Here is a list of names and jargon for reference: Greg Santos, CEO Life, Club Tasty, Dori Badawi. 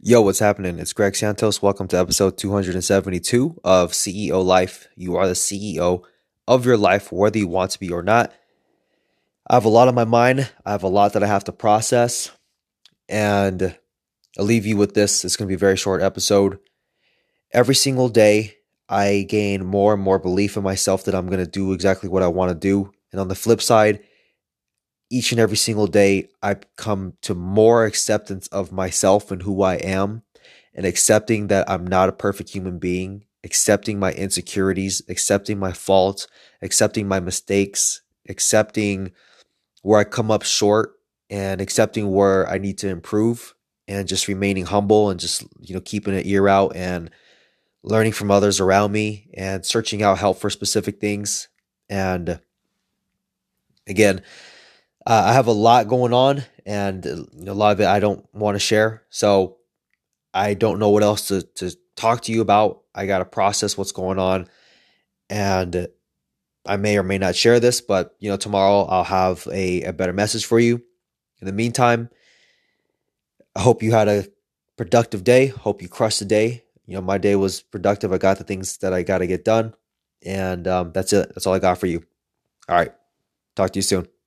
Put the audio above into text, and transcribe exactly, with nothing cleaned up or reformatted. Yo, what's happening? It's Greg Santos. Welcome to episode two hundred seventy-two of C E O Life. You are the C E O of your life, whether you want to be or not. I have a lot on my mind. I have a lot that I have to process. And I'll leave you with this. It's going to be a very short episode. Every single day, I gain more and more belief in myself that I'm going to do exactly what I want to do. And on the flip side, each and every single day, I come to more acceptance of myself and who I am, and accepting that I'm not a perfect human being, accepting my insecurities, accepting my faults, accepting my mistakes, accepting where I come up short, and accepting where I need to improve, and just remaining humble and just, you know, keeping an ear out and learning from others around me and searching out help for specific things. And again, Uh, I have a lot going on, and a lot of it I don't want to share. So I don't know what else to, to talk to you about. I got to process what's going on, and I may or may not share this, but you know, tomorrow I'll have a, a better message for you. In the meantime, I hope you had a productive day. Hope you crushed the day. You know, my day was productive. I got the things that I got to get done, and um, that's it. That's all I got for you. All right. Talk to you soon.